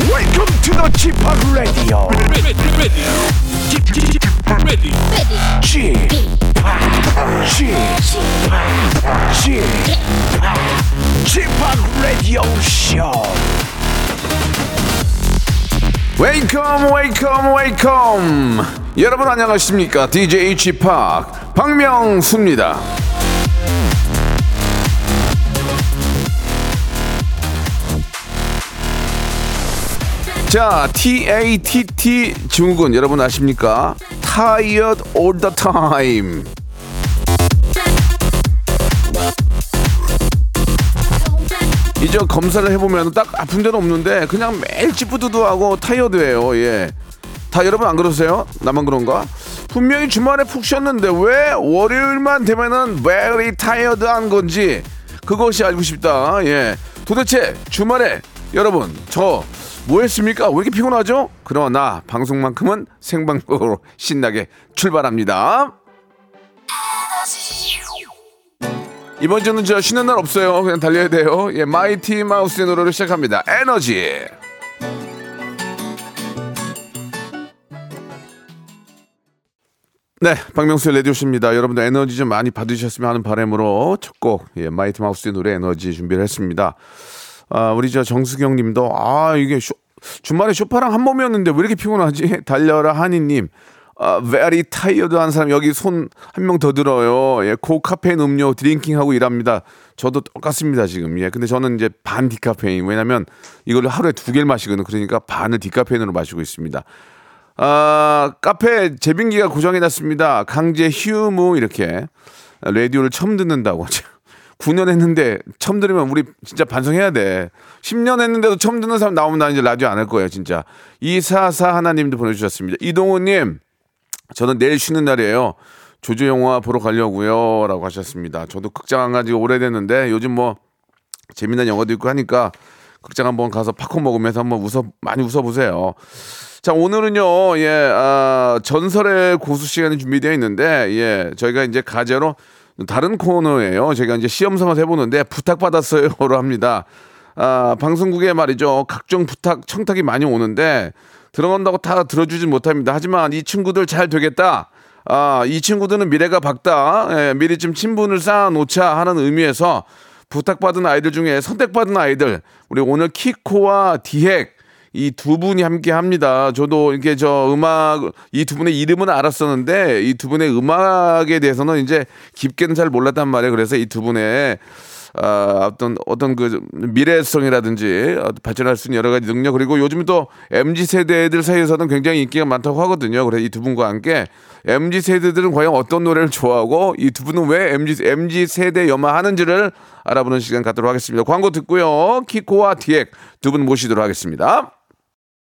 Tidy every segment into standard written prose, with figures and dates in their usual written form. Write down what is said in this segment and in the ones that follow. Welcome to the 지팍 Radio. Ready. 지팍 Radio Show. Welcome. 여러분 안녕하십니까? DJ 지팍 박명수입니다. 자, TATT 증후군 여러분 아십니까? Tired all the time. 이제 검사를 해보면 딱 아픈 데는 없는데 그냥 매일 찌뿌드드하고 타이어드예요. 예, 다 여러분 안 그러세요? 나만 그런가? 분명히 주말에 푹 쉬었는데 왜 월요일만 되면은 very tired한 건지 그것이 알고 싶다. 예, 도대체 주말에 여러분 저 뭐 했습니까? 왜 이렇게 피곤하죠? 그러나 방송만큼은 생방송으로 신나게 출발합니다. 이번 주는 저 쉬는 날 없어요. 그냥 달려야 돼요. 예, 마이티 마우스의 노래로 시작합니다. 에너지. 네, 박명수의 레디오쇼입니다. 여러분들 에너지 좀 많이 받으셨으면 하는 바람으로 첫 곡, 예, 마이티 마우스의 노래 에너지 준비를 했습니다. 아, 우리 저 정수경 님도, 아, 이게 주말에 쇼파랑 한 몸이었는데 왜 이렇게 피곤하지? 달려라 하니님, 아, very tired한 사람 여기 손 한 명 더 들어요. 예, 고카페인 음료 드링킹하고 일합니다. 저도 똑같습니다, 지금. 예, 근데 저는 이제 반 디카페인. 왜냐면 이걸 하루에 2개를 마시거든요. 그러니까 반을 디카페인으로 마시고 있습니다. 아, 카페 재빙기가 고장이 났습니다. 강제 휴무, 이렇게. 라디오를 처음 듣는다고. 9년 했는데 처음 들으면 우리 진짜 반성해야 돼. 10년 했는데도 처음 듣는 사람 나오면 나 이제 라디오 안 할 거예요, 진짜. 244 하나님도 보내주셨습니다. 이동호님, 저는 내일 쉬는 날이에요. 조조 영화 보러 가려고요, 라고 하셨습니다. 저도 극장 안 가지고 오래됐는데 요즘 뭐 재미난 영화도 있고 하니까 극장 한번 가서 팝콘 먹으면서 한번 많이 웃어보세요. 자, 오늘은요, 예, 아, 전설의 고수 시간이 준비되어 있는데, 예, 저희가 이제 가제로 다른 코너예요. 제가 이제 시험 삼아서 해보는데 부탁받았어요로 합니다. 아, 방송국에 말이죠, 각종 부탁 청탁이 많이 오는데 들어간다고 다 들어주진 못합니다. 하지만 이 친구들 잘 되겠다, 아, 이 친구들은 미래가 밝다, 예, 미리 좀 친분을 쌓아놓자 하는 의미에서 부탁받은 아이들 중에 선택받은 아이들, 우리 오늘 키코와 디핵 이 두 분이 함께 합니다. 저도 이렇게 저 음악, 이 두 분의 이름은 알았었는데 이 두 분의 음악에 대해서는 이제 깊게는 잘 몰랐단 말이에요. 그래서 이 두 분의 어떤 그 미래성이라든지 발전할 수 있는 여러 가지 능력, 그리고 요즘 또 MZ 세대들 사이에서는 굉장히 인기가 많다고 하거든요. 그래서 이 두 분과 함께 MZ 세대들은 과연 어떤 노래를 좋아하고 이 두 분은 왜 MZ 세대 염화하는지를 알아보는 시간 갖도록 하겠습니다. 광고 듣고요, 키코와 디핵 두 분 모시도록 하겠습니다.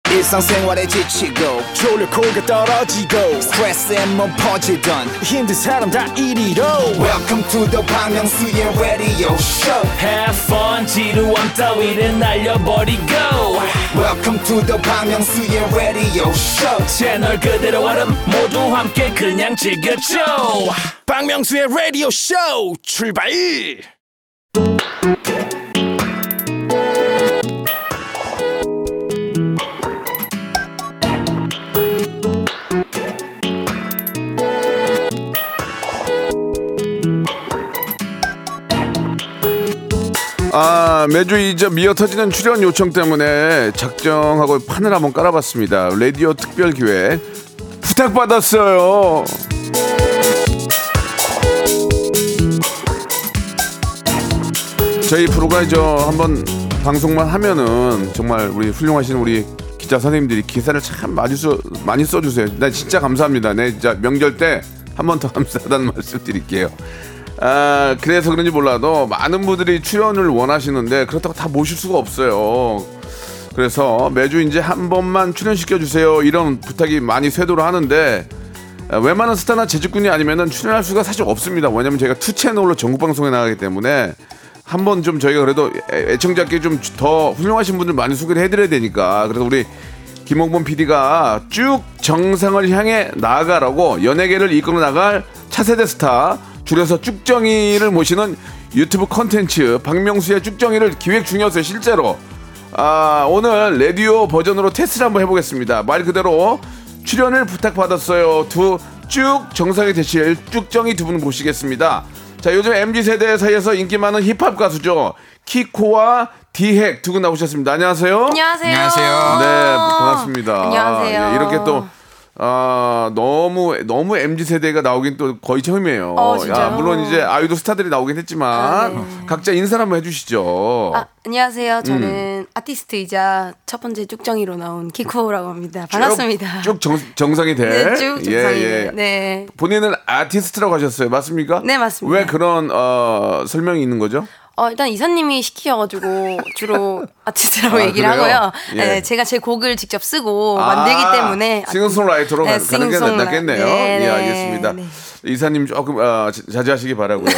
일상생활에 지치고, 졸려 코가 떨어지고, 스트레스에 몸 퍼지던, 힘든 사람 다 이리로. Welcome to the 박명수의 radio show. Have fun, 지루함 따위를 날려버리고. Welcome to the 박명수의 radio show. 채널 그대로 와름 모두 함께 그냥 즐겨줘. 박명수의 radio show 출발. 아, 매주 이제 미어 터지는 출연 요청 때문에 작정하고 판을 한번 깔아봤습니다. 라디오 특별 기획 부탁받았어요. 저희 프로가 저 한번 방송만 하면은 정말 우리 훌륭하신 우리 기자 선생님들이 기사를 참 많이 써주세요. 나 진짜 감사합니다. 네, 진짜 명절 때 한 번 더 감사하다는 말씀 드릴게요. 아, 그래서 그런지 몰라도 많은 분들이 출연을 원하시는데 그렇다고 다 모실 수가 없어요. 그래서 매주 이제 한 번만 출연시켜주세요, 이런 부탁이 많이 쇄도를 하는데, 아, 웬만한 스타나 재직군이 아니면은 출연할 수가 사실 없습니다. 왜냐면 제가 2채널로 전국방송에 나가기 때문에 한번 좀 저희가 그래도 애청자께 좀 더 훌륭하신 분들 많이 소개를 해드려야 되니까. 그래서 우리 김홍범 PD가 쭉 정상을 향해 나아가라고 연예계를 이끌어 나갈 차세대 스타, 줄여서 쭉정이를 모시는 유튜브 콘텐츠 박명수의 쭉정이를 기획 중이었어요, 실제로. 오늘 라디오 버전으로 테스트를 한번 해보겠습니다. 말 그대로 출연을 부탁받았어요. 두 쭉 정상이 되실 쭉정이 두 분 모시겠습니다. 자, 요즘 MZ세대 사이에서 인기 많은 힙합 가수죠. 키코와 디핵 두 분 나오셨습니다. 안녕하세요. 안녕하세요. 안녕하세요. 네, 반갑습니다. 안녕하세요. 네, 이렇게 또 너무 MZ세대가 나오긴 또 거의 처음이에요. 야, 물론 이제 아이돌 스타들이 나오긴 했지만 각자 인사를 한번 해주시죠. 안녕하세요. 저는 아티스트이자 첫 번째 쭉정이로 나온 키코라고 합니다. 반갑습니다. 쭉 정상이 될. 네, 쭉 정상이 될. 네. 본인은 아티스트라고 하셨어요. 맞습니까? 네, 맞습니다. 왜 그런 설명이 있는 거죠? 일단 이사님이 시키셔가지고 주로 아티스트라고 얘기를 그래요? 하고요. 예. 네, 제가 제 곡을 직접 쓰고 만들기 때문에 싱어송라이터로 네, 가는 게 낫겠네요. 네, 예, 알겠습니다. 네. 이사님 조금 자제하시기 바라고요.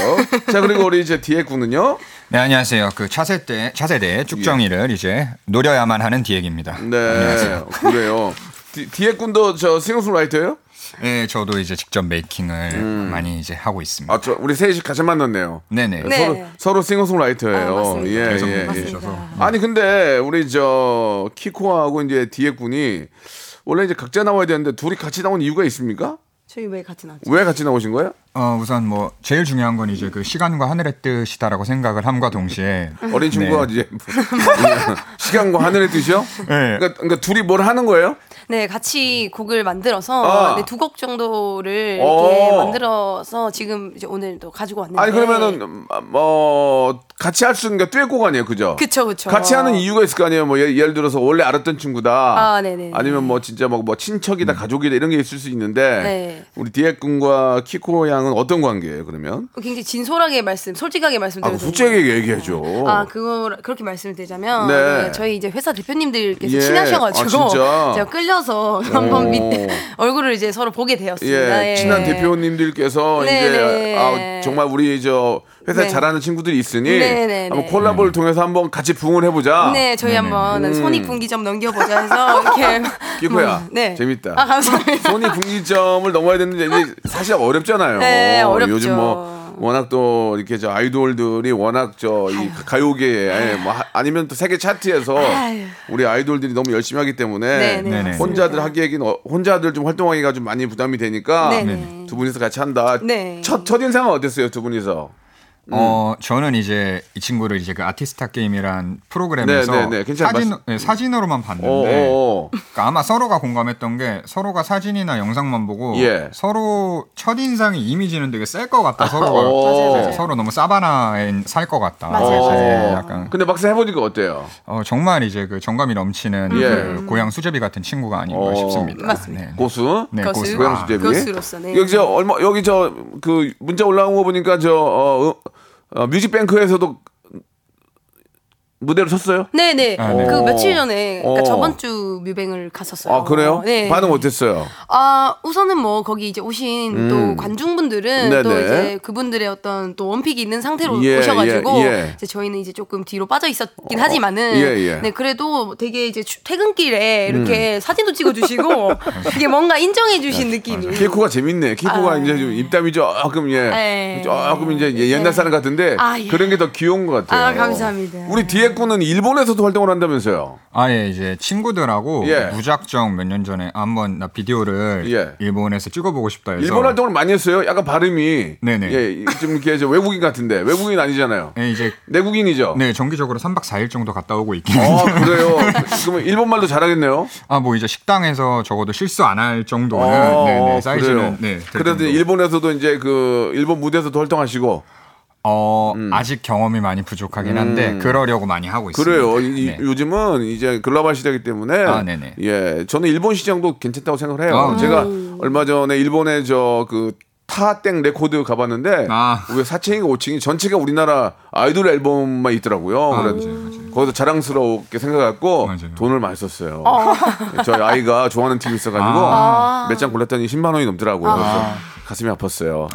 자, 그리고 우리 이제 디핵 군은요. 네, 안녕하세요. 그 차세대 쭉정이를 예. 이제 노려야만 하는 디핵입니다. 네, 안녕하세요. 그래요. 디핵 군도 저 싱어송라이터예요? 네, 저도 이제 직접 메이킹을 많이 이제 하고 있습니다. 저 우리 셋이 같이 만났네요. 네네. 네. 서로 싱어송라이터예요. 맞습니다. 예, 맞습니다. 아니 근데 우리 저 키코하고 이제 디핵 군이 원래 이제 각자 나와야 되는데 둘이 같이 나온 이유가 있습니까? 저희 왜 같이 나왔죠? 왜 같이 나오신 거예요? 우선 뭐 제일 중요한 건 이제 그 시간과 하늘의 뜻이다라고 생각을 함과 동시에 어린 친구가 네. 이제 시간과 하늘의 뜻이요? 네. 그러니까 둘이 뭘 하는 거예요? 네, 같이 곡을 만들어서 네, 두 곡 정도를 이렇게 만들어서 지금 이제 오늘도 가지고 왔는데. 아니 그러면은 같이 할 수 있는 게 듀엣곡 아니에요, 그죠? 그렇죠. 같이 하는 이유가 있을 거 아니에요? 뭐 예를 들어서 원래 알았던 친구다. 네네. 아니면 뭐 진짜 뭐 친척이다, 가족이다 이런 게 있을 수 있는데 네. 우리 디핵 군과 키코 양은 어떤 관계예요, 그러면? 굉장히 진솔하게 솔직하게 말씀드려요. 솔직하게 얘기해줘. 그렇게 말씀드리자면 네. 저희 이제 회사 대표님들께서 예. 친하셔가지고 제가 끌려서 한번 얼굴을 이제 서로 보게 되었습니다. 예. 예. 친한 대표님들께서 네. 이제 네. 정말 우리 저 회사 네. 잘하는 친구들이 있으니 네. 네. 한번 콜라보를 통해서 한번 같이 부응을 해보자. 네, 저희 네. 한번 손익분기점 넘겨보자 해서 이렇게. 기코야, 네. 재밌다. 감사합니다. 손익분기점을 넘어야 되는데 이게 사실 어렵잖아요. 네, 어렵죠. 요즘 뭐 워낙 또 이렇게 저 아이돌들이 워낙 저 이 가요계에 뭐 아니면 또 세계 차트에서 우리 아이돌들이 너무 열심히 하기 때문에 네네, 혼자들 하기에는 혼자들 좀 활동하기가 좀 많이 부담이 되니까 네네. 두 분이서 같이 한다. 네. 첫 인상은 어땠어요, 두 분이서? 저는 이제 이 친구를 이제 그 아티스타 게임이란 프로그램에서 사진으로만 봤는데 그러니까 아마 서로가 공감했던 게 서로가 사진이나 영상만 보고 예. 서로 첫인상이 이미지는 되게 셀 것 같다. 서로가 서로 너무 사바나에 살 것 같다. 맞아요. 약간. 근데 막상 해보니까 어때요? 정말 이제 그 정감이 넘치는 그 고향 수제비 같은 친구가 아닌가 싶습니다. 맞습니다. 네. 고수? 네, 고수. 고향 수제비. 고수로서, 네. 여기 저 그 문자 올라온 거 보니까 저 뮤직뱅크에서도 무대를 섰어요? 네네. 그 며칠 전에, 그러니까 저번 주 뮤뱅을 갔었어요. 그래요? 네. 반응 어땠어요? 우선은 뭐 거기 이제 오신 또 관중분들은 네네. 또 이제 그분들의 어떤 또 원픽이 있는 상태로 오셔가지고 이제 저희는 이제 조금 뒤로 빠져 있었긴 하지만은 네 그래도 되게 이제 퇴근길에 이렇게 사진도 찍어주시고 이게 뭔가 인정해주신 느낌이. 키코가 재밌네. 키코가 이제 좀 입담이 조금 조금 이제 옛날 사람 같은데 그런 게 더 귀여운 것 같아요. 감사합니다. 우리 뒤에 군은 일본에서도 활동을 한다면서요? 이제 친구들하고 무작정 몇 년 전에 한번 나 비디오를 일본에서 찍어보고 싶다 해서 일본 활동을 많이 했어요. 약간 발음이 네네 좀 이렇게 외국인 같은데 외국인 아니잖아요. 네, 이제 내국인이죠. 네, 정기적으로 3박 4일 정도 갔다 오고 있긴. 그래요. 그럼 일본 말도 잘하겠네요. 뭐 이제 식당에서 적어도 실수 안 할 정도는 네네 사이즈는 네. 그래도 일본에서도 이제 그 일본 무대에서도 활동하시고. 아직 경험이 많이 부족하긴 한데 그러려고 많이 하고 있습니다. 그래요. 네. 요즘은 이제 글로벌 시대이기 때문에 네네. 예, 저는 일본 시장도 괜찮다고 생각을 해요. 제가 얼마 전에 일본에 저 그 타땡 레코드 가봤는데 우리 4층이고 5층이 전체가 우리나라 아이돌 앨범만 있더라고요. 맞아요. 거기서 자랑스럽게 생각했고 돈을 많이 썼어요. 저희 아이가 좋아하는 팀이 있어가지고 몇 장 골랐더니 10만 원이 넘더라고요. 그래서 가슴이 아팠어요.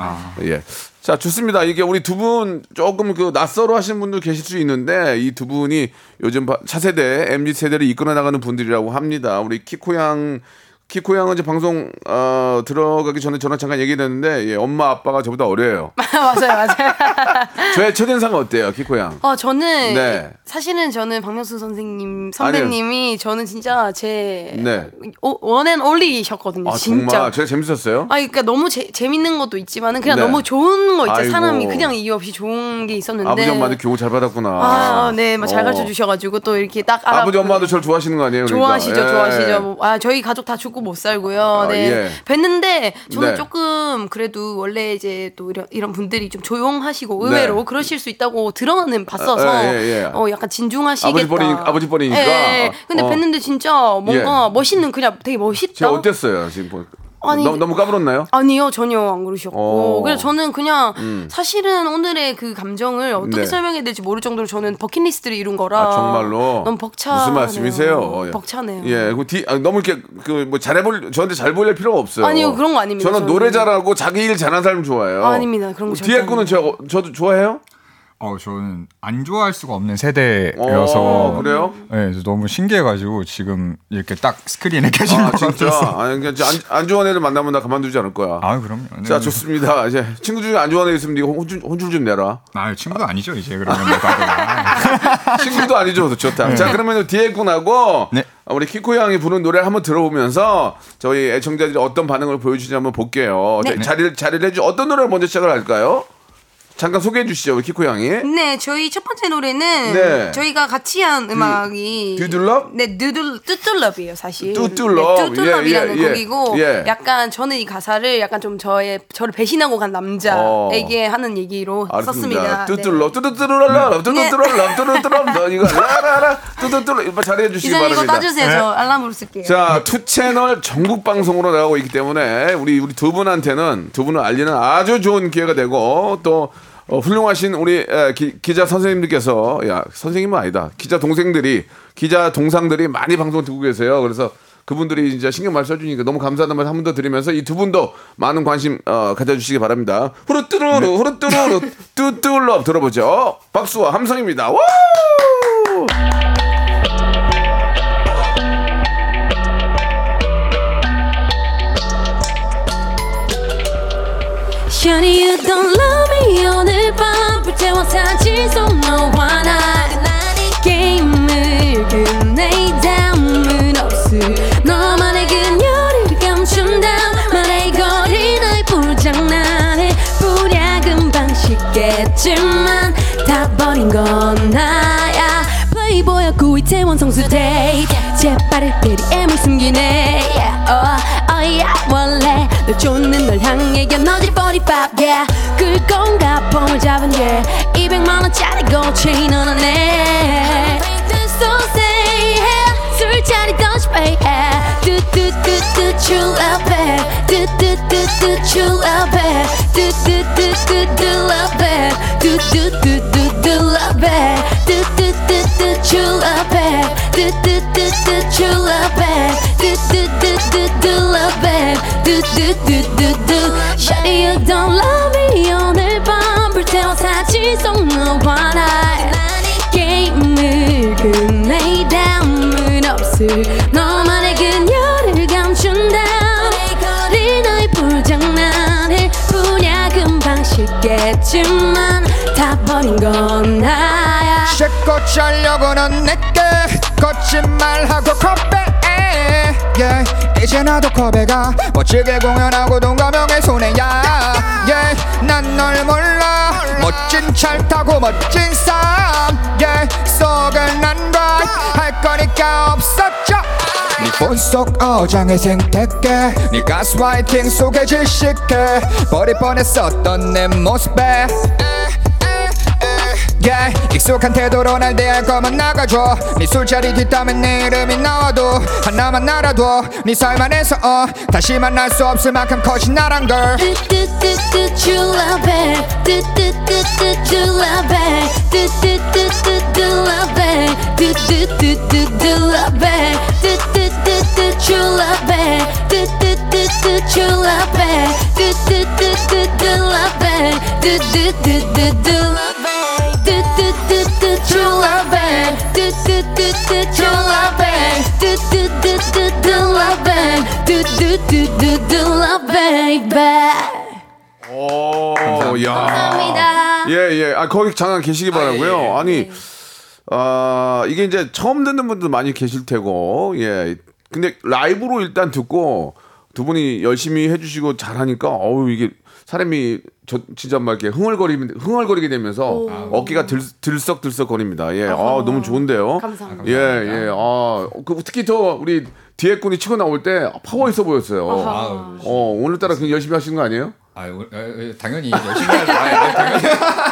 예. 자, 좋습니다. 이게 우리 두 분 조금 그 낯설어 하시는 분들 계실 수 있는데 이 두 분이 요즘 차세대, MZ세대를 이끌어 나가는 분들이라고 합니다. 우리 키코 양, 키코 양은 이제 방송 들어가기 전에 저랑 잠깐 얘기했는데 예, 엄마 아빠가 저보다 어려요. 맞아요, 맞아요. 저의 첫인상은 어때요, 키코 양? 저는 네. 사실은 저는 박명수 선배님이 아니요. 저는 진짜 제 원앤올리셨거든요. 아, 진짜. 정말 제가 재밌었어요? 아, 그러니까 너무 재밌는 것도 있지만은 그냥 네. 너무 좋은 거 있죠. 아이고. 사람이 그냥 이유 없이 좋은 게 있었는데. 아버지 엄마도 교육 잘 받았구나. 아, 네, 막 잘 가르쳐 주셔가지고 또 이렇게 딱 알아. 아버지 엄마도 저를 좋아하시는 거 아니에요? 그러니까. 좋아하시죠, 예. 좋아하시죠. 아, 저희 가족 다 죽고 못 살고요. 네. 아, 예. 뵀는데 저는 네. 조금 그래도 원래 이제 또 이런 분들이 좀 조용하시고 의외로 네. 그러실 수 있다고 들어는 봤어서 예. 약간 진중하시겠다. 아버지 버리니까. 예. 근데 뵀는데 진짜 뭔가 예. 멋있는 그냥 되게 멋있다. 제가 어땠어요 지금 아니, 너무 까불었나요? 아니요, 전혀 안 그러셨고. 그래서 저는 그냥 사실은 오늘의 그 감정을 어떻게 네. 설명해야 될지 모를 정도로 저는 버킷리스트를 이룬 거라. 아, 정말로? 너무 벅차네요. 무슨 말씀이세요? 벅차네요. 예, 너무 이렇게 뭐 저한테 잘 보일 필요가 없어요. 아니요, 그런 거 아닙니다. 저는 노래 잘하고 자기 일 잘하는 사람 좋아해요. 아, 아닙니다. 그런 거 절대. 디핵 군은 저도 좋아해요? 저는 안 좋아할 수가 없는 세대여서 그래요? 네, 너무 신기해가지고 지금 이렇게 딱 스크린에 켜진 것 같아서. 안 좋아하는 애들 만나면 나 가만두지 않을 거야. 아, 그럼요. 네. 자, 좋습니다. 이제 친구 중에 안 좋아하는 애 있으면 네가 혼줄 좀 내라. 친구도 아니죠 이제 그러면. 친구도 아니죠. 좋다. 네. 자, 그러면 디핵군하고 네. 우리 키코 양이 부른 노래를 한번 들어보면서 저희 애청자들이 어떤 반응을 보여주시는지 한번 볼게요. 네. 자리를 해주 어떤 노래를 먼저 시작을 할까요? 잠깐 소개해 주시죠, 키코 양이. 네, 저희 첫 번째 노래는 저희가 같이 한 음악이 두둘럽? 네, 뚜뚜럽이에요, 사실. 뚜뚜럽. 네, 뚜뚜럽이라는 곡이고 약간 저는 이 가사를 약간 좀 저를 배신하고 간 남자에게 하는 얘기로 썼습니다. 뚜뚜럽, 뚜뚜뚜럽, 뚜뚜뚜럽, 뚜뚜뚜럽. 이거 라라라, 뚜뚜뚜럽. 잘해 주시기 바랍니다. 이거 따주세요. 저 알람 부를 쓸게요. 자, 2채널 전국 방송으로 나가고 있기 때문에 우리 두 분한테는 두 분을 알리는 아주 좋은 기회가 되고 또 훌륭하신 우리 기자 선생님들께서 선생님은 아니다. 기자 동상들이 많이 방송 듣고 계세요. 그래서 그분들이 진짜 신경 많이 써주니까 너무 감사하다는 말씀 한 번 더 드리면서 이 두 분도 많은 관심 가져주시기 바랍니다. 후루뚜루루 후루뚜루루 뚜뚜럽 들어보죠. 박수와 함성입니다. 와! Johnny, you don't love me 오늘 밤 불태워사지 so no one night 게임을 끝내 다음은 없을 너만의 그녀를 감춘다 말의 거리 날 불장난해 부략은 방식겠지만 다 버린 건 나야 플레이보야 구이태원 성수대 재빠를 대리에 못 숨기네 원래 널 쫓는 널 향해 견너질 45 yeah 끌건가 폼을 잡은 게 200만원짜리 고치 넌 안해 so say yeah 술자리 던져 pay yeah 뚜뚜뚜뚜 true love it 뚜뚜뚜뚜 true love it 뚜뚜뚜뚜 love it 뚜뚜뚜뚜 love it 뚜뚜뚜뚜 true love it 뚜뚜뚜뚜 true love it 뚜뚜뚜뚜 love it 뚜뚜뚜뚜 shawty you don't love me 오늘 밤 불태워 사지 속 너와 나의 게임을 끝내 다음은 없을 너만의 그녀를 감춘다 거리 너의 불장난해 분야금 방식겠지만 다 버린 건 나야 실컷 자려고 넌 내게 거짓말하고 컴백해 yeah. 이제 나도 컵에가 멋지게 공연하고 동감형의 손해야 yeah. 난 널 몰라 멋진 찰 타고 멋진 삶 yeah. 속은 난 right 할 거니까 없었죠 네 폰 속 어장의 생태계 네 가스라이팅 속에 질식해 버릴 뻔했었던 내 모습에 Yeah, 익숙한 태도로 날 대할 거면 나가줘 네 술자리 뒷담에 네 이름이 나와도 하나만 알아둬 네 삶 안에서 다시 만날 수 없을 만큼 커진 나란 걸 뚜뚜뚜뚜 true love it 뚜뚜뚜뚜 true love it 뚜뚜뚜뚜 love it 뚜뚜뚜뚜 love it 뚜뚜뚜뚜 true love it 뚜뚜뚜뚜 true love it 뚜뚜뚜뚜 love it 뚜뚜뚜뚜 love it True love, true love, true love, 감사합니다. 예예. 아 거기 잠깐 계시기 바라고요. 예. 아니 네. 아 이게 이제 처음 듣는 분들 많이 계실 테고 예. 근데 라이브로 일단 듣고 두 분이 열심히 해주시고 잘하니까 어우 이게 사람이 저 진짜 막 이렇게 흥얼거리게 되면서 오. 어깨가 들썩들썩 거립니다. 예, 아, 너무 좋은데요. 감사합니다. 예, 예, 아, 그 특히 더 우리 디핵 군이 치고 나올 때 파워 있어 보였어요. 아하. 오늘따라 굉장히 열심히 하시는 거 아니에요? 아, 당연히 열심히 하죠.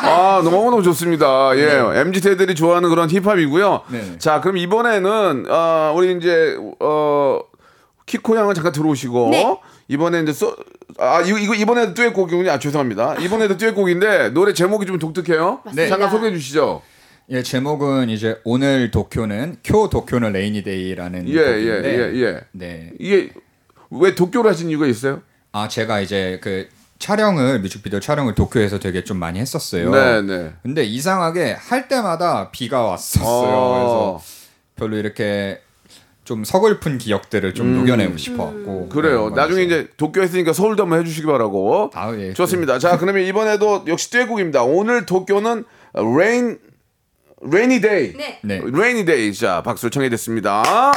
아, 너무 좋습니다. 예, 네. MZ 세대들이 좋아하는 그런 힙합이고요. 네. 자, 그럼 이번에는 우리 이제 키코 양은 잠깐 들어오시고. 네. 이번에 이제 이거 이번에도 듀엣곡이군요. 아 죄송합니다. 이번에도 듀엣곡인데 노래 제목이 좀 독특해요. 네. 잠깐 소개해 주시죠. 예, 제목은 이제 오늘 도쿄는 쿄 도쿄는 레이니데이라는 곡인데 예. 네. 이게 왜 도쿄를 하신 이유가 있어요? 아, 제가 이제 그 뮤직비디오 촬영을 도쿄에서 되게 좀 많이 했었어요. 네. 근데 이상하게 할 때마다 비가 왔었어요. 그래서 별로 이렇게 좀 서글픈 기억들을 좀 녹여내고 싶어갖고 그래요. 나중에 이제 도쿄 했으니까 서울도 한번 해주시기 바라고. 아, 예, 좋습니다. 네. 자, 그러면 이번에도 역시 듀엣곡입니다. 오늘 도쿄는 rainy day. 네. rainy day. 자, 박수 청해 됐습니다.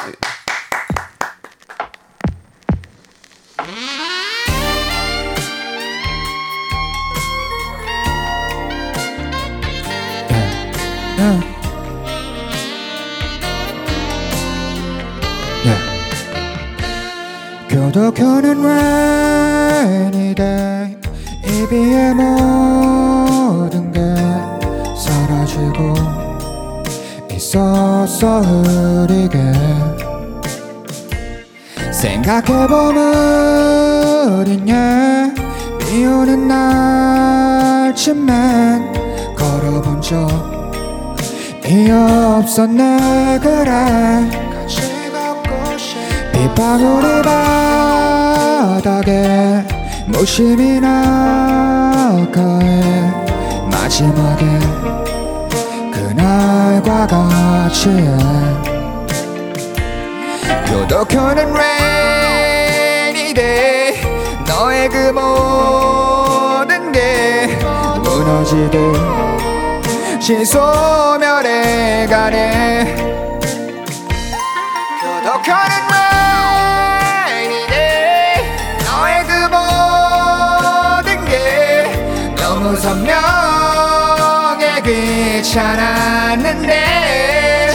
도쿄는 rainy day 이 비의 모든 게 사라지고 있었어 흐리게 생각해보면 우린 비 오는 날쯤엔 걸어본 적이 없었네 그래 빗방울이 바닥에 무심히 나가해 마지막에 그날과 같이 교도교는 rainy day 너의 그 모든 게 무너지듯 신소멸해가네 교도교는 선명해 귀찮았는데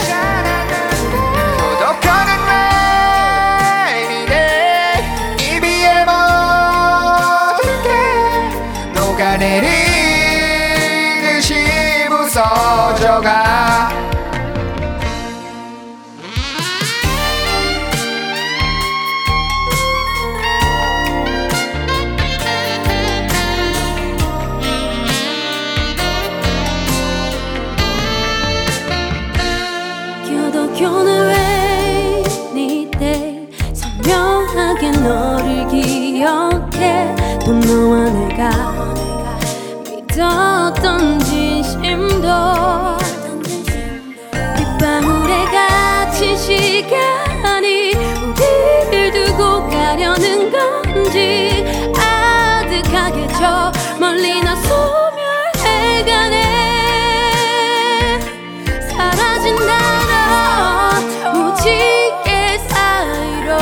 도덕하는 rainy day 이 비의 모든 게 녹아내리듯이 부서져가 너를 기억해 또 너와 내가 믿었던 진심도 빗방울에 갇힌 시간이 우리를 두고 가려는 건지 아득하게 저 멀리 나 소멸해가네 사라진 나라 무지개 사이로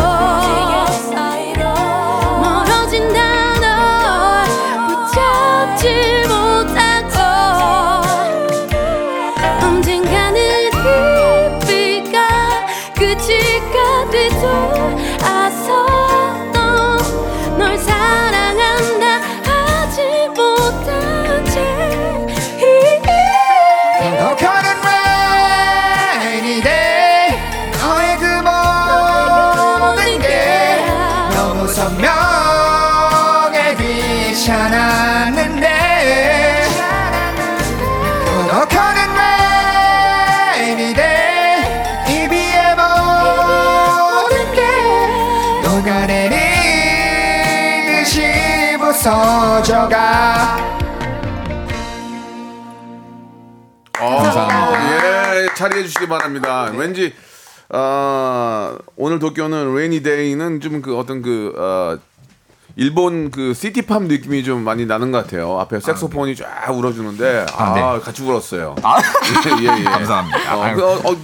서져가. 감사합니다. 예, 자리해 주시기 바랍니다. 네. 왠지 오늘 도쿄는 레이니 데이는 좀 그 어떤 그 일본 그 시티팝 느낌이 좀 많이 나는 것 같아요. 앞에 색소폰이 쫙 울어주는데 네. 같이 울었어요. 예. 감사합니다.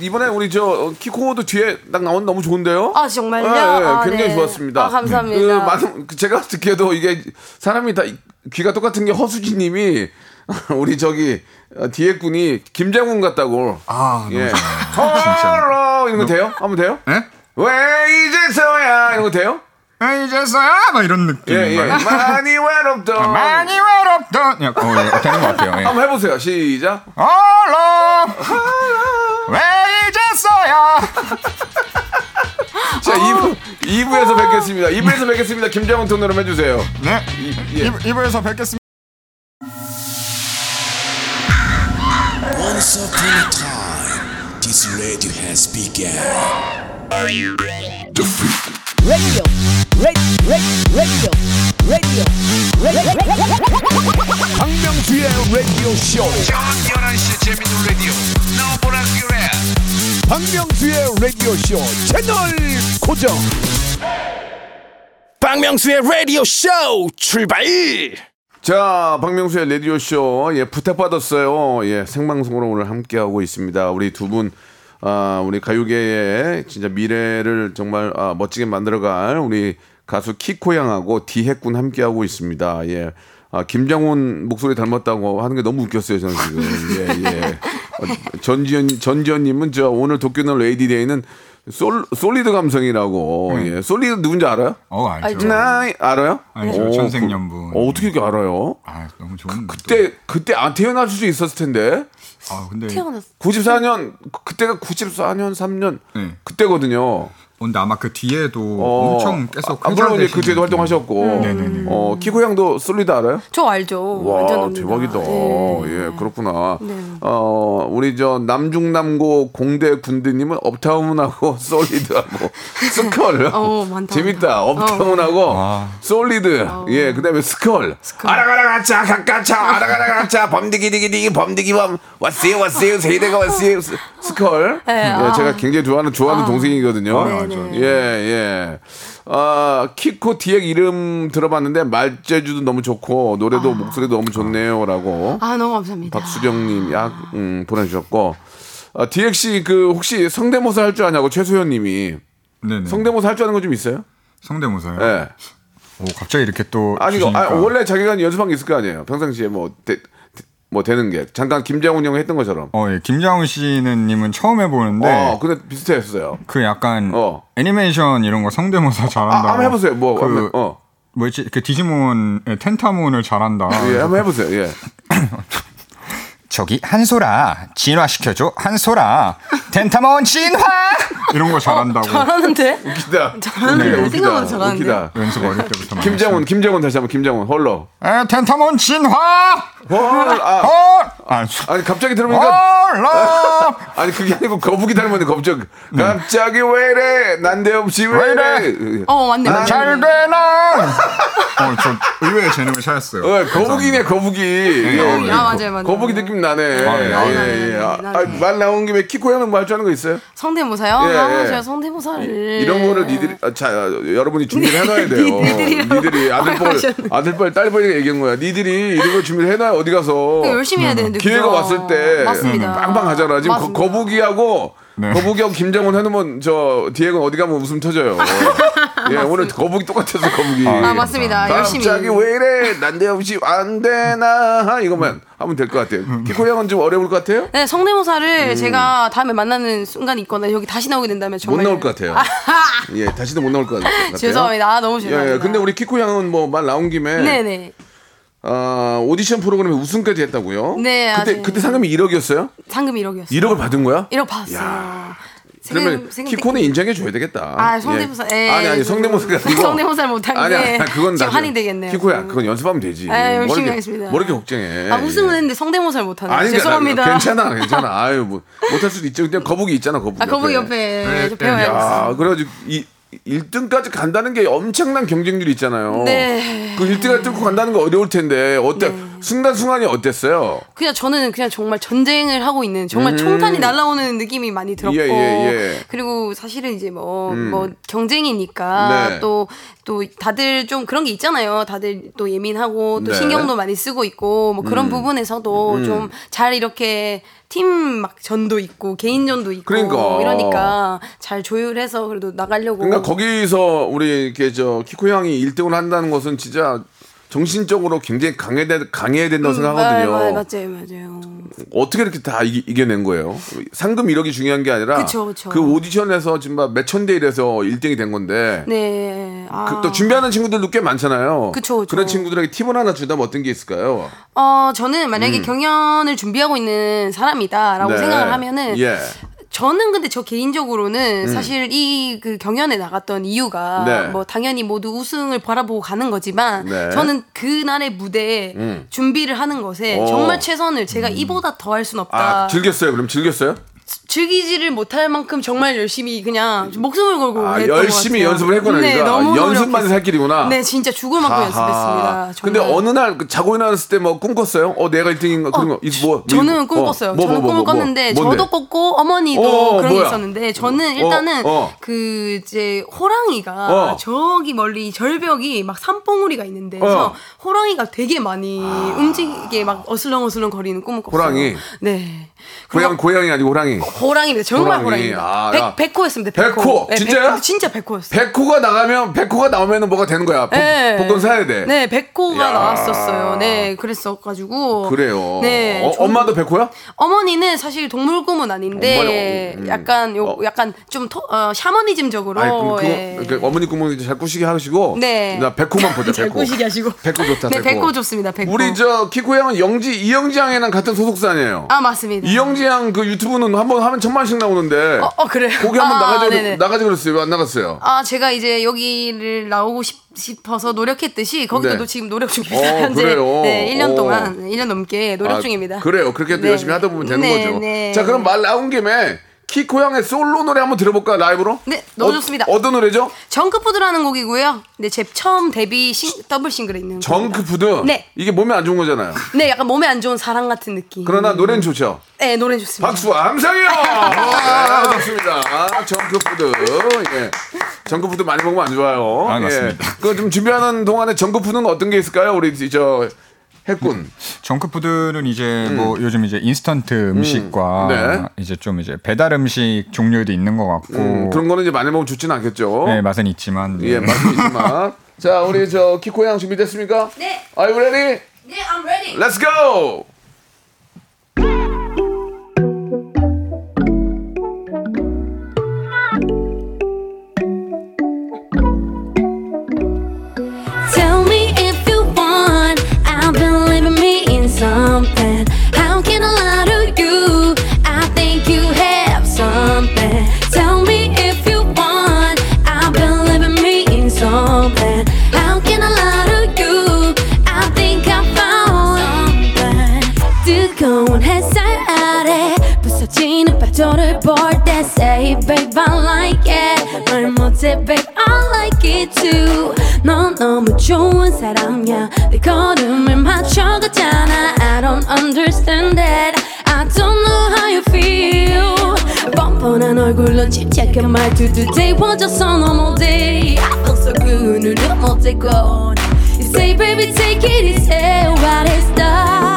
이번에 우리 저 키코도 뒤에 딱 나온 너무 좋은데요? 아 정말요? 예. 굉장히 네. 좋았습니다. 감사합니다. 제가 듣기에도 이게 사람이 다 귀가 똑같은 게 허수지님이 우리 저기 디핵 군이 김장군 같다고. 예. 진짜. 이런 거 돼요? 한번 돼요? 예? 네? 왜 이제서야 이런 거 돼요? 이제서야 막 이런 느낌. 예. 많이 외롭던. 야, 되는 것 같아요. 예. 한번 해보세요. 시작. 왜 이제서야. 자, 2부에서 뵙겠습니다. 2부에서 뵙겠습니다. 김장훈 톤으로 해주세요. 네. 2부에서 뵙겠습니다. Once upon a time, this radio has begun. Are you ready? Radio. 박명수의 radio show. 저녁 11시 재밌는 radio. 너 보라 그래. 박명수의 radio show 채널 고정. 박명수의 radio show 출발. 자, 박명수의 라디오쇼, 예, 부탁받았어요. 예, 생방송으로 오늘 함께하고 있습니다. 우리 두 분, 우리 가요계의 진짜 미래를 정말 멋지게 만들어갈 우리 가수 키코 양하고 디핵 군 함께하고 있습니다. 예. 김장훈 목소리 닮았다고 하는 게 너무 웃겼어요, 저는 지금. 예. 전지현님은 저 오늘 도쿄는 레이디데이는 솔리드 감성이라고. 예. 솔리드 누군지 알아요? 알죠. 알아요? 알죠. 천생연분. 어떻게 이렇게 알아요? 너무 좋은. 그때 안 태어날 수도 있었을 텐데. 근데 태어났어. 94년 그때가 94년 3년 네. 그때거든요. 근데 아마 그 뒤에도 엄청 계속 물론 이제 그 뒤에도 활동하셨고. 네네네. 키코 양도 솔리드 알아요? 저 알죠. 와 완전합니다. 대박이다. 네. 예 그렇구나. 네. 우리 저 남중남고 공대 군대님은 업타운하고 솔리드하고 스컬. 많다. 재밌다. 업타운하고 솔리드. 예 그다음에 스컬. 아라가라가차 범디기디기디 범디기범 왔어요 세대가 왔어요 스컬. 예, 제가 굉장히 좋아하는 동생이거든요. 예. 키코 디핵 이름 들어봤는데 말재주도 너무 좋고 노래도 목소리도 너무 좋네요라고. 너무 감사합니다. 박수경님 약 보내주셨고 디핵 씨 그 혹시 성대모사 할 줄 아냐고 최소연님이. 네네. 성대모사 할 줄 아는 거 좀 있어요? 성대모사요? 네. 오 갑자기 이렇게 또. 원래 자기가 연습한 게 있을 거 아니에요. 평상시에 뭐 되는 게 잠깐 김장훈 형이 했던 것처럼. 예. 김장훈 씨는 처음 해보는데. 근데 비슷했어요. 그 약간 애니메이션 이런 거 성대모사 잘한다. 한번 해보세요. 뭐였지? 그 디지몬의 텐타몬을 잘한다. 예, 한번 해보세요. 예. 저기 한소라 진화시켜줘 한소라 텐타몬 진화 이런 거 잘한다고. 잘하는데? 웃기다. 생각보다 잘하는데. 연습 어릴 때부터. 김장훈 다시 한번 김장훈 홀로. 텐타몬 진화. 아니 갑자기 들으니까. 아니 그게 아니고 거북이 닮았는데 갑자기 왜 이래 난데없이 왜 이래. 맞네. 잘 되나. 저 의외의 재능을 찾았어요. 거북이네 거북이. 맞아요. 거북이 느낌 나네. 나네. 말 나온 김에 키코 형은 뭐 할 줄 아는 거 있어요? 성대모사요? 제가 성대모사를 이런 거를 여러분이 준비를 해놔야 돼요. 니들이 아들뻘 딸뻘이 얘기한 거야. 니들이 이런 거 준비를 해놔야 어디 가서 열심히 해야 되는데 기회가 왔을 때 빵빵 하잖아. 지금 거북이하고. 네. 거북이하고 김장훈 해놓으면 저 디핵은 어디 가면 웃음 터져요. 예, 오늘 거북이 똑같아서 거북이. 맞습니다. 열심히. 갑자기 왜 이래 난데없이 안 되나 이거만 하면 될 것 같아요. 키코 형은 좀 어려울 것 같아요? 네, 성대모사를 제가 다음에 만나는 순간이 있거나 여기 다시 나오게 된다면 정말 못 나올 것 같아요. 예, 다시도 못 나올 것 같아요. 죄송합니다. 너무 죄송합니다. 예, 근데 우리 키코 형은 뭐 말 나온 김에. 네네. 오디션 프로그램에 우승까지 했다고요? 네. 그때 상금이 1억이었어요? 상금이 1억이었어요. 1억을 받은 거야? 1억 받았어요. 그러면 키코는 인정해 줘야 되겠다. 성대모사. 예. 아니 성대모사가 아니고. 성대모사를 못한 게. 아니 그건 나중에 한이 되겠네요. 키코야 그건 연습하면 되지. 열심히 하겠습니다. 뭐 이렇게 걱정해. 우승은 했는데 성대모사를 못하는. 아니 죄송합니다. 괜찮아. 뭐 못할 수도 있죠. 근데 거북이 있잖아 거북이. 거북이 옆에 배워야겠어. 그래가지고 1등까지 간다는 게 엄청난 경쟁률이 있잖아요. 네. 그 1등을 뚫고 간다는 거 어려울 텐데 어때? 네. 순간순간이 어땠어요? 그냥 저는 그냥 정말 전쟁을 하고 있는 정말 총탄이 날아오는 느낌이 많이 들었고 예, 예, 예. 그리고 사실은 이제 뭐 경쟁이니까 또 다들 좀 그런 게 있잖아요. 다들 또 예민하고 또 네. 신경도 많이 쓰고 있고 뭐 그런 부분에서도 좀 잘 이렇게 팀 막 전도 있고 개인전도 있고 그러니까. 이러니까 잘 조율해서 그래도 나가려고 그러니까 거기서 우리 이렇게 저 키코 형이 1등을 한다는 것은 진짜 정신적으로 굉장히 강해야 된다고 생각하거든요. 맞아요. 어떻게 이렇게 다 이겨낸 거예요? 상금 1억이 중요한 게 아니라 그쵸. 그 오디션에서 지금 몇천 대 1에서 1등이 된 건데 네. 아. 또 준비하는 친구들도 꽤 많잖아요. 그쵸. 그런 친구들에게 팁을 하나 준다면 어떤 게 있을까요? 저는 만약에 경연을 준비하고 있는 사람이다라고 네. 생각을 하면은 예. 저는 근데 저 개인적으로는 사실 이 그 경연에 나갔던 이유가 네. 뭐 당연히 모두 우승을 바라보고 가는 거지만 네. 저는 그날의 무대에 준비를 하는 것에 정말 최선을 제가 이보다 더 할 순 없다. 아, 즐겼어요? 그럼 즐겼어요? 즐기지를 못할 만큼 정말 열심히 그냥 목숨을 걸고 했던 것 같아요. 열심히 연습을 했구나. 네, 너무 연습만 살 길이구나. 네, 진짜 죽을 만큼 연습했습니다. 정말. 근데 어느 날 자고 일어났을 때 뭐 꿈꿨어요? 내가 1등인가 그런 거. 저는 꿈꿨어요. 꿈을 꿨는데 저도 꿨고 어머니도 그런 게 있었는데 저는 일단은 그 이제 호랑이가 저기 멀리 절벽이 막 산봉우리가 있는데 호랑이가 되게 많이 움직이게 막 어슬렁어슬렁 거리는 꿈을 꿨어요. 호랑이. 네. 고양이 아니고 호랑이. 호랑이입니다. 정말 호랑이입니다. 아, 백호였습니다. 백호. 네, 진짜요? 진짜 백호였어요. 백호가 나오면은 뭐가 되는 거야. 복권 사야 돼. 네, 백호가 나왔었어요. 네, 그랬어가지고. 그래요. 네, 엄마도 백호야? 어머니는 사실 동물 꿈은 아닌데 약간 좀 샤머니즘적으로. 아니, 그거, 어머니 꿈은 잘 꾸시게 하시고. 네. 나 백호만 보자. 잘 꾸시게 하시고. 백호 좋다. 네, 백호 좋습니다. 백호. 우리 저 키코 양은 이영지 양이랑 같은 소속사예요. 아, 맞습니다. 이영지 양 그 유튜브는 한번 하면 1,000만씩 나오는데. 그래요? 거기 한번 나가지 그랬어요. 왜 안 나갔어요? 아, 제가 이제 여기를 나오고 싶어서 노력했듯이 거기도 네. 지금 노력 중입니다. 현재 네, 1년 동안 1년 넘게 노력 중입니다. 그래요. 그렇게 또 네. 열심히 하다 보면 되는 거죠. 네. 자, 그럼 말 나온 김에 키코 형의 솔로 노래 한번 들어볼까요? 라이브로? 네, 너무 좋습니다. 어떤 노래죠? 정크푸드라는 곡이고요. 네, 제 처음 데뷔 더블 싱글에 있는 정크푸드? 네. 이게 몸에 안 좋은 거잖아요. 네, 약간 몸에 안 좋은 사랑 같은 느낌. 그러나 노래는 좋죠? 네, 노래는 좋습니다. 박수와 함성이요! 좋습니다. 정크푸드. 예. 정크푸드 많이 먹으면 안 좋아요. 아, 맞습니다. 예. 그 좀 준비하는 동안에 정크푸드는 어떤 게 있을까요? 우리 했군. 정크푸드는 이제 뭐 요즘 이제 인스턴트 음식과 네. 이제 좀 이제 배달 음식 종류도 있는 것 같고 그런 거는 이제 많이 먹으면 좋지는 않겠죠. 네, 맛은 있지만. 예, 맛은 있지만. 자, 우리 저 키코 양 준비됐습니까? 네. Are you ready? 네, I'm ready. Let's go. Something. How can I lie to you? I think you have something. Tell me if you want. I've been living me in something. How can I lie to you? I think I found something. 뜨거운 햇살 아래 부서지는 파도를 볼 때 say babe I like it. 말 못해 babe I like it too. 넌 너무 좋은 사람이야. 내 걸음을 맞춰갔잖아. I don't understand that. I don't know how you feel. 뻔뻔한 얼굴론 침착한 말투도 데워져서 no more day. I feel so good. 눈을 못 떼고 You say baby take it easy. What is that?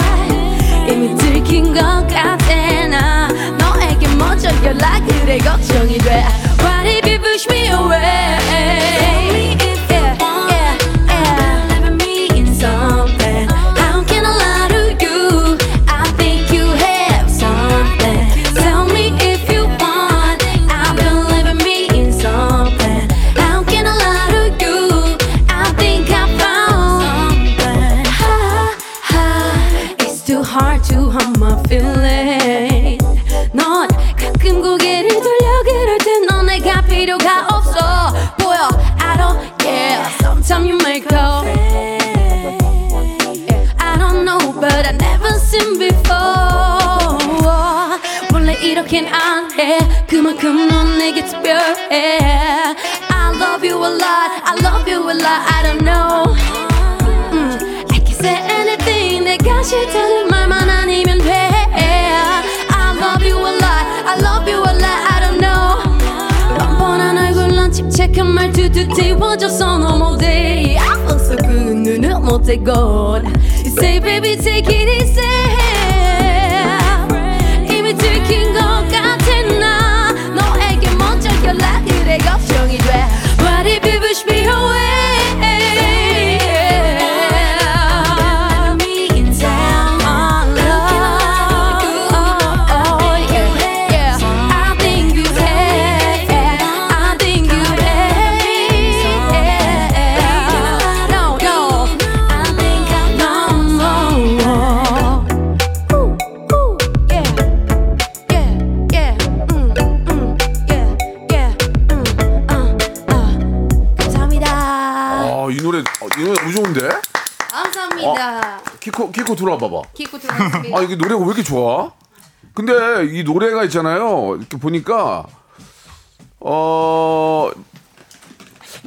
이미 들킨 것 같아 나. 너에게 먼저 연락 그래 걱정이 돼. Why did you push me away? 그만큼 넌 내게 특별해 I love you a lot I love you a lot I don't know I can say anything 내가 싫다는 말만 아니면 돼. I love you a lot, I love you a lot, I don't know. 뻔뻔한 얼굴 난 침착한 말투 툭 튀워줬어. No more day, I feel so good, 눈을 못 떼고. You say baby take it easy. 이미 들킨 것 같은 나 너에게 먼저 연락이 돼 걱정이 돼. Why did you push me away? 키코 들어와 봐봐. 키코 들어왔습니다. 아, 이게 노래가 왜 이렇게 좋아? 근데 이 노래가 있잖아요. 이렇게 보니까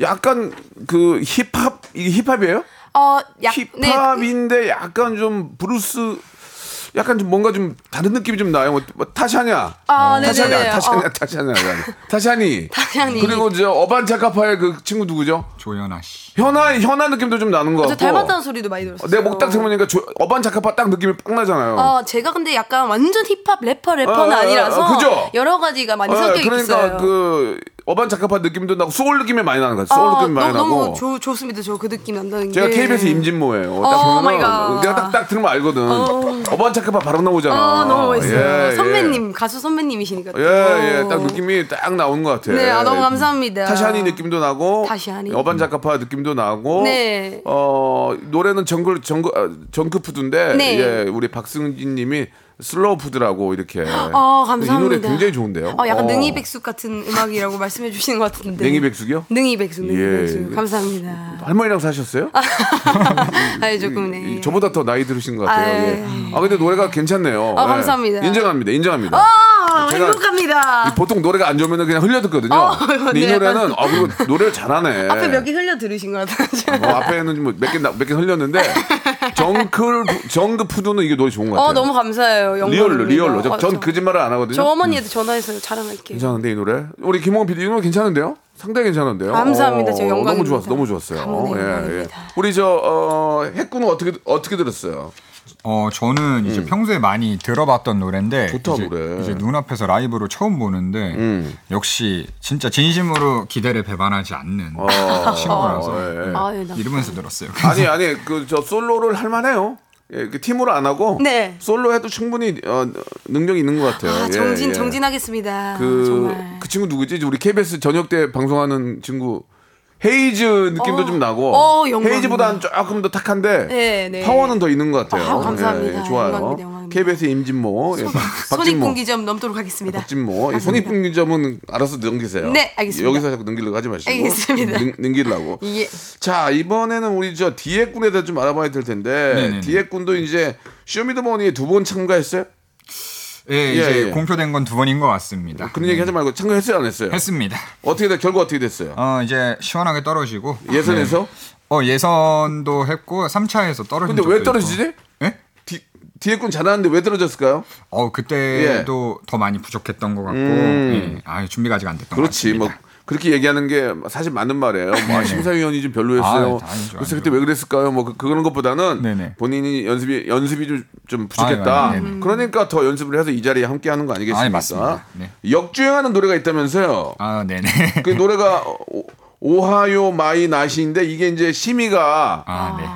약간 그 힙합, 이게 힙합이에요? 힙합인데 네. 약간 좀 브루스, 약간 좀 뭔가 좀 다른 느낌이 좀 나요. 뭐, 타샤냐. 타샤니. 그리고 저 어반자카파의 그 친구 누구죠? 조현아 씨. 현아 느낌도 좀 나는 거 같고. 저 닮았다는 소리도 많이 들었어요. 내 목 딱 들으니까 어반자카파 딱 느낌이 빡 나잖아요. 제가 근데 약간 완전 힙합 래퍼는 아니라서 그죠? 여러 가지가 많이 섞여 있어요. 그러니까 그 어반자카파 느낌도 나고 소울 느낌이 많이 나는 것 같아요. 소울 느낌이 많이 나고. 너무 좋습니다. 저 그 느낌 난다는 게. 제가 KBS 임진모예요. 내가 딱 들으면 알거든. 어반자카파 바로 나오잖아. 너무 멋있어요. 예, 선배님, 예. 가수 선배님이시니까. 예, 딱 느낌이 딱 나오는 것 같아요. 네, 너무 감사합니다. 타샤니 느낌도 나고. 어반자카파 느낌도 나고. 네. 노래는 정크푸드인데. 네. 예, 우리 박승진 님이 슬로우 푸드라고 이렇게. 감사합니다. 이 노래 굉장히 좋은데요. 약간 능이백숙 같은 음악이라고 말씀해 주시는 것 같은데. 능이백숙이요? 능이백숙. 예. 감사합니다. 할머니랑 사셨어요? 조금 네. 저보다 더 나이 들으신 것 같아요. 근데 노래가 괜찮네요. 감사합니다. 예. 인정합니다. 행복합니다. 보통 노래가 안 좋으면 그냥 흘려 듣거든요. 근데 이 노래는 그리고 노래를 잘하네. 앞에 몇 개 흘려 들으신 것 같아요. 앞에는 몇 개 흘렸는데 정글 푸드는 이게 노래 좋은 것 같아요. 너무 감사해요. 리얼로. 전 거짓말을 안 하거든요. 저 어머니한테 전화해서 자랑할게요. 괜찮은데 이 노래? 우리 김홍 PD 이 노래 괜찮은데요? 상당히 괜찮은데요. 감사합니다. 제 영광입니다. 너무 좋았어요. 예. 우리 핵군은 어떻게 들었어요? 저는 이제 평소에 많이 들어봤던 노래인데 이제 눈앞에서 라이브로 처음 보는데 역시 진짜 진심으로 기대를 배반하지 않는 친구라서 이러면서 들었어요. 아니 저 솔로를 할 만해요. 예, 팀으로 안 하고 솔로 해도 충분히 능력이 있는 것 같아요. 정진하겠습니다. 그 친구 누구지? 우리 KBS 저녁 때 방송하는 친구. 헤이즈 느낌도 좀 나고 헤이즈보다는 조금 더 탁한데 파워는 더 있는 것 같아요. 감사합니다. 좋아요. 영광입니다. KBS 임진모 손익분기점 넘도록 하겠습니다. 박진모 손익분기점은 알아서 넘기세요. 네, 알겠습니다. 여기서 자꾸 넘기려고 하지 마시고. 알겠습니다. 넘기려고. 예. 자, 이번에는 우리 저 디핵군에 대해 좀 알아봐야 될 텐데 디핵군도 이제 쇼미더머니에 2번 참가했어요? 이제 공표된 건 2번인 것 같습니다. 그런 얘기 하지 말고 참가했어요, 안 했어요? 했습니다. 결과 어떻게 됐어요? 이제 시원하게 떨어지고. 예선에서? 예선도 했고 3차에서 떨어진. 근데 왜 떨어지지? 예? 디핵군 잘하는데 왜 떨어졌을까요? 그때도 더 많이 부족했던 것 같고, 준비가 아직 안 됐던 것 같습니다. 그렇게 얘기하는 게 사실 맞는 말이에요. 심사위원이 좀 별로였어요. 그래서 그때 왜 그랬을까요? 그런 것보다는 본인이 연습이 좀 부족했다. 그러니까 더 연습을 해서 이 자리에 함께하는 거 아니겠습니까? 맞습니다. 역주행하는 노래가 있다면서요? 그 노래가 오하요 마이 나시인데 이게 이제 심의가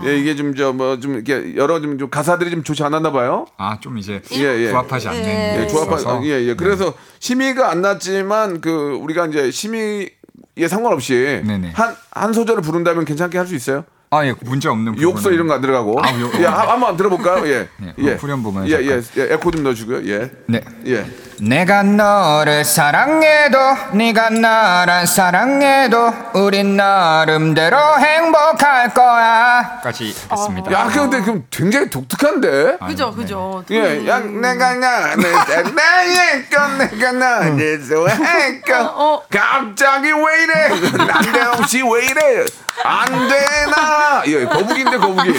이게 좀 이렇게 여러 좀 가사들이 좀 좋지 않았나 봐요. 좀 이제 조합하지 않는. 그래서 심의가 안 났지만 그 우리가 이제 심의에 상관없이 한 소절을 부른다면 괜찮게 할 수 있어요? 문제 없는. 욕설 이런 거 안 들어가고. 한번 들어볼까요? 후렴부만. 에코 좀 넣어주고요. 내가 너를 사랑해도 네가 나를 사랑해도 우린 나름대로 행복할 거야. 까지 했습니다. 근데 그럼 굉장히 독특한데. 그죠. 내가 나를 사랑했고 내가 나를 좋아했고 갑자기 왜 이래? 난데없이 왜 이래? 안 되나? 예, 거북인데 거북이.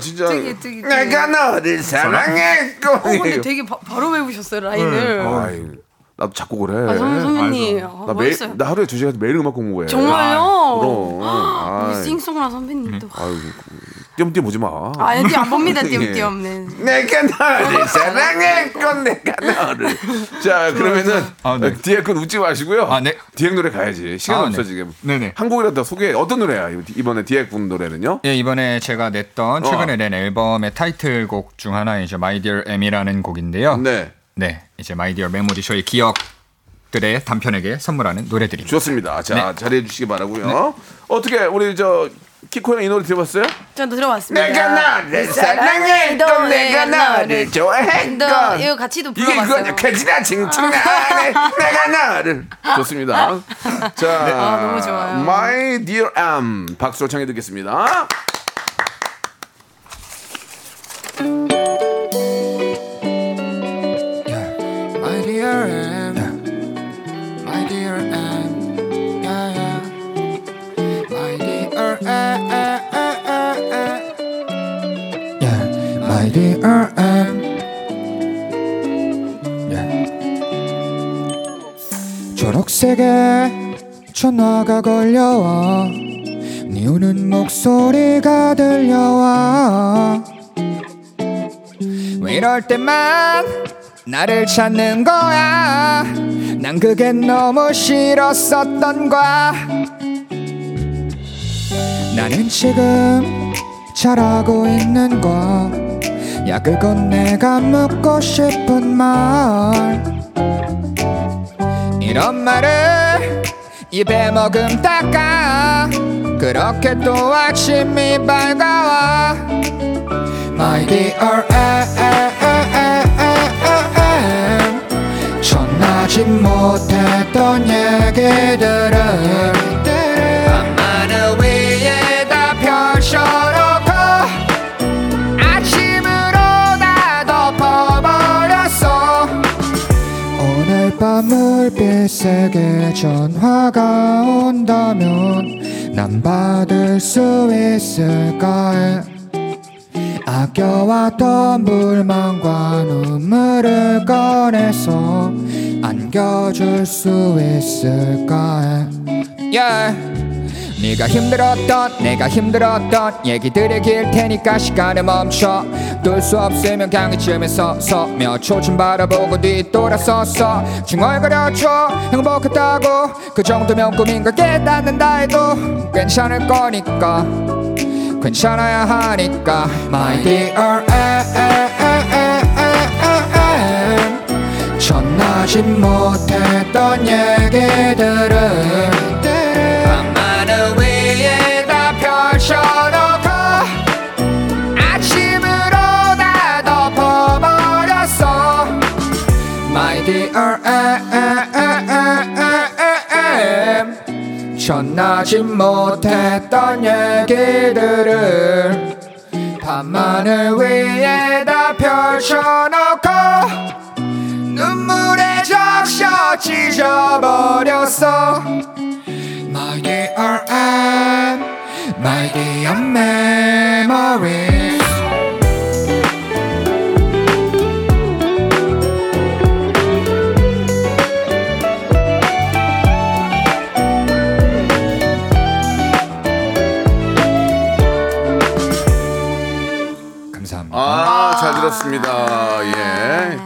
진짜. 되게. 내가 너를 사랑했고. 근데 되게 바로 외우셨어요 라인을. 나도 작곡을 해. 선배님. 나 하루에 2시간 매일 음악 공부해. 정말요? 그럼. 싱송라 선배님도. 아이고. 띄엄띄엄 보지 마. 아니, 안 봅니다. 띄엄띄엄. 네. 내가 너를 사랑했고 내가 너를. 자, 그러면은 디핵 건 웃지 마시고요. 네. 디핵 노래 가야지. 시간 없어 지금. 네네. 한 곡이라도 더 소개. 어떤 노래야? 이번에 디핵 분 노래는요? 예, 이번에 제가 냈던 최근에 낸 앨범의 타이틀곡 중 하나인 이제 My Dear M이라는 곡인데요. 네. 네, 이제 마이디어 메모리 쇼의 기억들의 단편에게 선물하는 노래들입니다. 좋습니다. 자, 네. 잘해 주시기 바라고요. 네. 어떻게 우리 저 키코 형 이 노래 들어봤어요? 저도 들어봤습니다. 내가 나를 사랑했던 내가 나를 좋아했던 이거 같이도 불러봤어요. 이게 그냥 칭칭 나네 내가 나를 좋습니다. 자, 네. 너무 좋아요. My Dear M 박수로 청해 듣겠습니다. 초록색에 전화가 걸려와 네 우는 목소리가 들려와 왜 이럴 때만 나를 찾는 거야 난 그게 너무 싫었었던 거야 나는 지금 잘하고 있는 거 야 그건 내가 묻고 싶은 말 이런 말을 입에 머금다가 그렇게 또 아침이 밝아와 My dear 전하지 못했던 얘기들을 물빛에게 전화가 온다면 난 받을 수 있을까 해 아껴왔던 불만과 눈물을 꺼내서 안겨줄 수 있을까 해 네가 힘들었던 내가 힘들었던 얘기들의 길 테니까 시간을 멈춰 둘 수 없으면 강의쯤에 서서 몇 초쯤 바라보고 뒤돌아서서 중얼거려줘 행복했다고 그 정도면 꿈인 걸 깨닫는다 해도 괜찮을 거니까 괜찮아야 하니까 My dear 전하지 못했던 얘기들을 전하지 못했던 얘기들을 밤만을 위해 다 펼쳐놓고 눈물에 적셔 찢어버렸어 My dear M, my dear memory 그렇습니다. 예.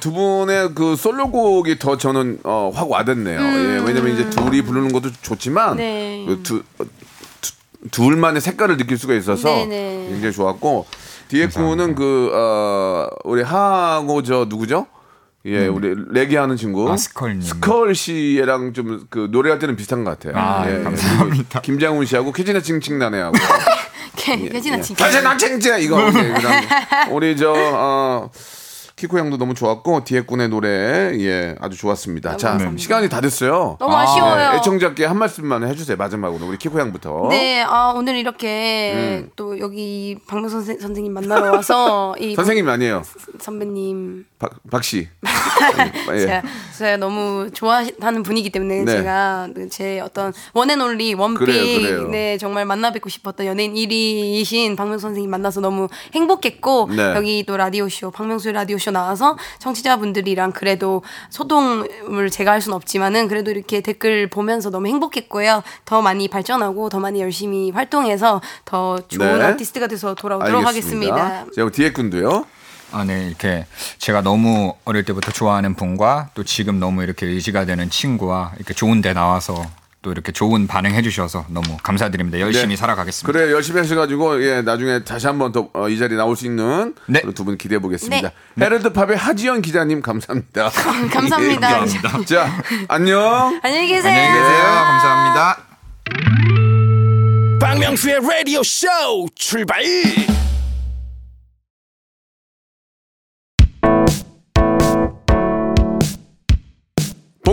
두 분의 그 솔로곡이 더 저는 확 와닿네요. 예. 왜냐면 이제 둘이 부르는 것도 좋지만 네. 둘만의 색깔을 느낄 수가 있어서 네네. 굉장히 좋았고 디에코는 그 우리 하하고 저 누구죠? 예, 우리 레기하는 친구 스컬 씨랑 좀 그 노래할 때는 비슷한 것 같아요. 예. 감사합니다. 김장훈 씨하고 캐지나 칭칭나네하고. 캐지나 칭칭. 이거 우리 저 키코 형도 너무 좋았고 디핵군의 노래 예 아주 좋았습니다. 자 감사합니다. 시간이 다 됐어요. 너무 아쉬워요. 네, 애청자께 한 말씀만 해주세요. 마지막으로 우리 키코 형부터. 네, 아, 오늘 이렇게 또 여기 박명수 선생님 만나러 와서 이 선생님 아니에요. 선배님 박씨. 예. 제가 너무 좋아하는 분이기 때문에 네. 제가 제 어떤 원앤올리 원픽 네 정말 만나 뵙고 싶었던 연예인 1위이신 박명수 선생님 만나서 너무 행복했고 네. 여기 또 라디오쇼 박명수의 라디오쇼 나와서 청취자분들이랑 그래도 소통을 제가 할 수는 없지만은 그래도 이렇게 댓글 보면서 너무 행복했고요. 더 많이 발전하고 더 많이 열심히 활동해서 더 좋은 네. 아티스트가 돼서 돌아오도록 하겠습니다. 제가 디핵 군도요. 아, 네, 이렇게 제가 너무 어릴 때부터 좋아하는 분과 또 지금 너무 이렇게 의지가 되는 친구와 이렇게 좋은 데 나와서 또 이렇게 좋은 반응해 주셔서 너무 감사드립니다. 열심히 네. 살아가겠습니다. 그래 열심히 하셔가지고 예 나중에 다시 한번 더 이 자리에 나올 수 있는 네. 두 분 기대해 보겠습니다. 네. 헤럴드팝의 하지연 기자님 감사합니다. 감사합니다. 예, 감사합니다. 자 안녕. 안녕히 계세요. 안녕히 계세요. 감사합니다. 박명수의 라디오 쇼 출발.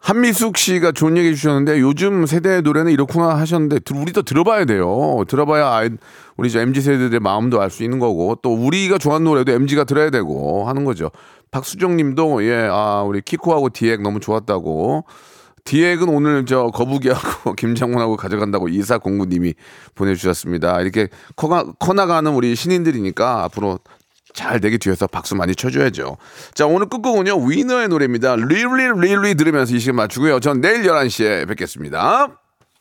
한미숙 씨가 좋은 얘기 해주셨는데 요즘 세대의 노래는 이렇구나 하셨는데 우리도 들어봐야 돼요. 들어봐야 우리 MZ세대들의 마음도 알 수 있는 거고 또 우리가 좋아하는 노래도 MZ가 들어야 되고 하는 거죠. 박수정 님도 예, 아, 우리 키코하고 디핵 너무 좋았다고. 디핵은 오늘 저 거북이하고 김장훈하고 가져간다고 2409님이 보내주셨습니다. 이렇게 커나가는 우리 신인들이니까 앞으로 잘 되게 뒤에서 박수 많이 쳐줘야죠. 자, 오늘 끝곡은요 위너의 노래입니다. 릴리 들으면서 이 시간 마치고요. 전 내일 11시에 뵙겠습니다.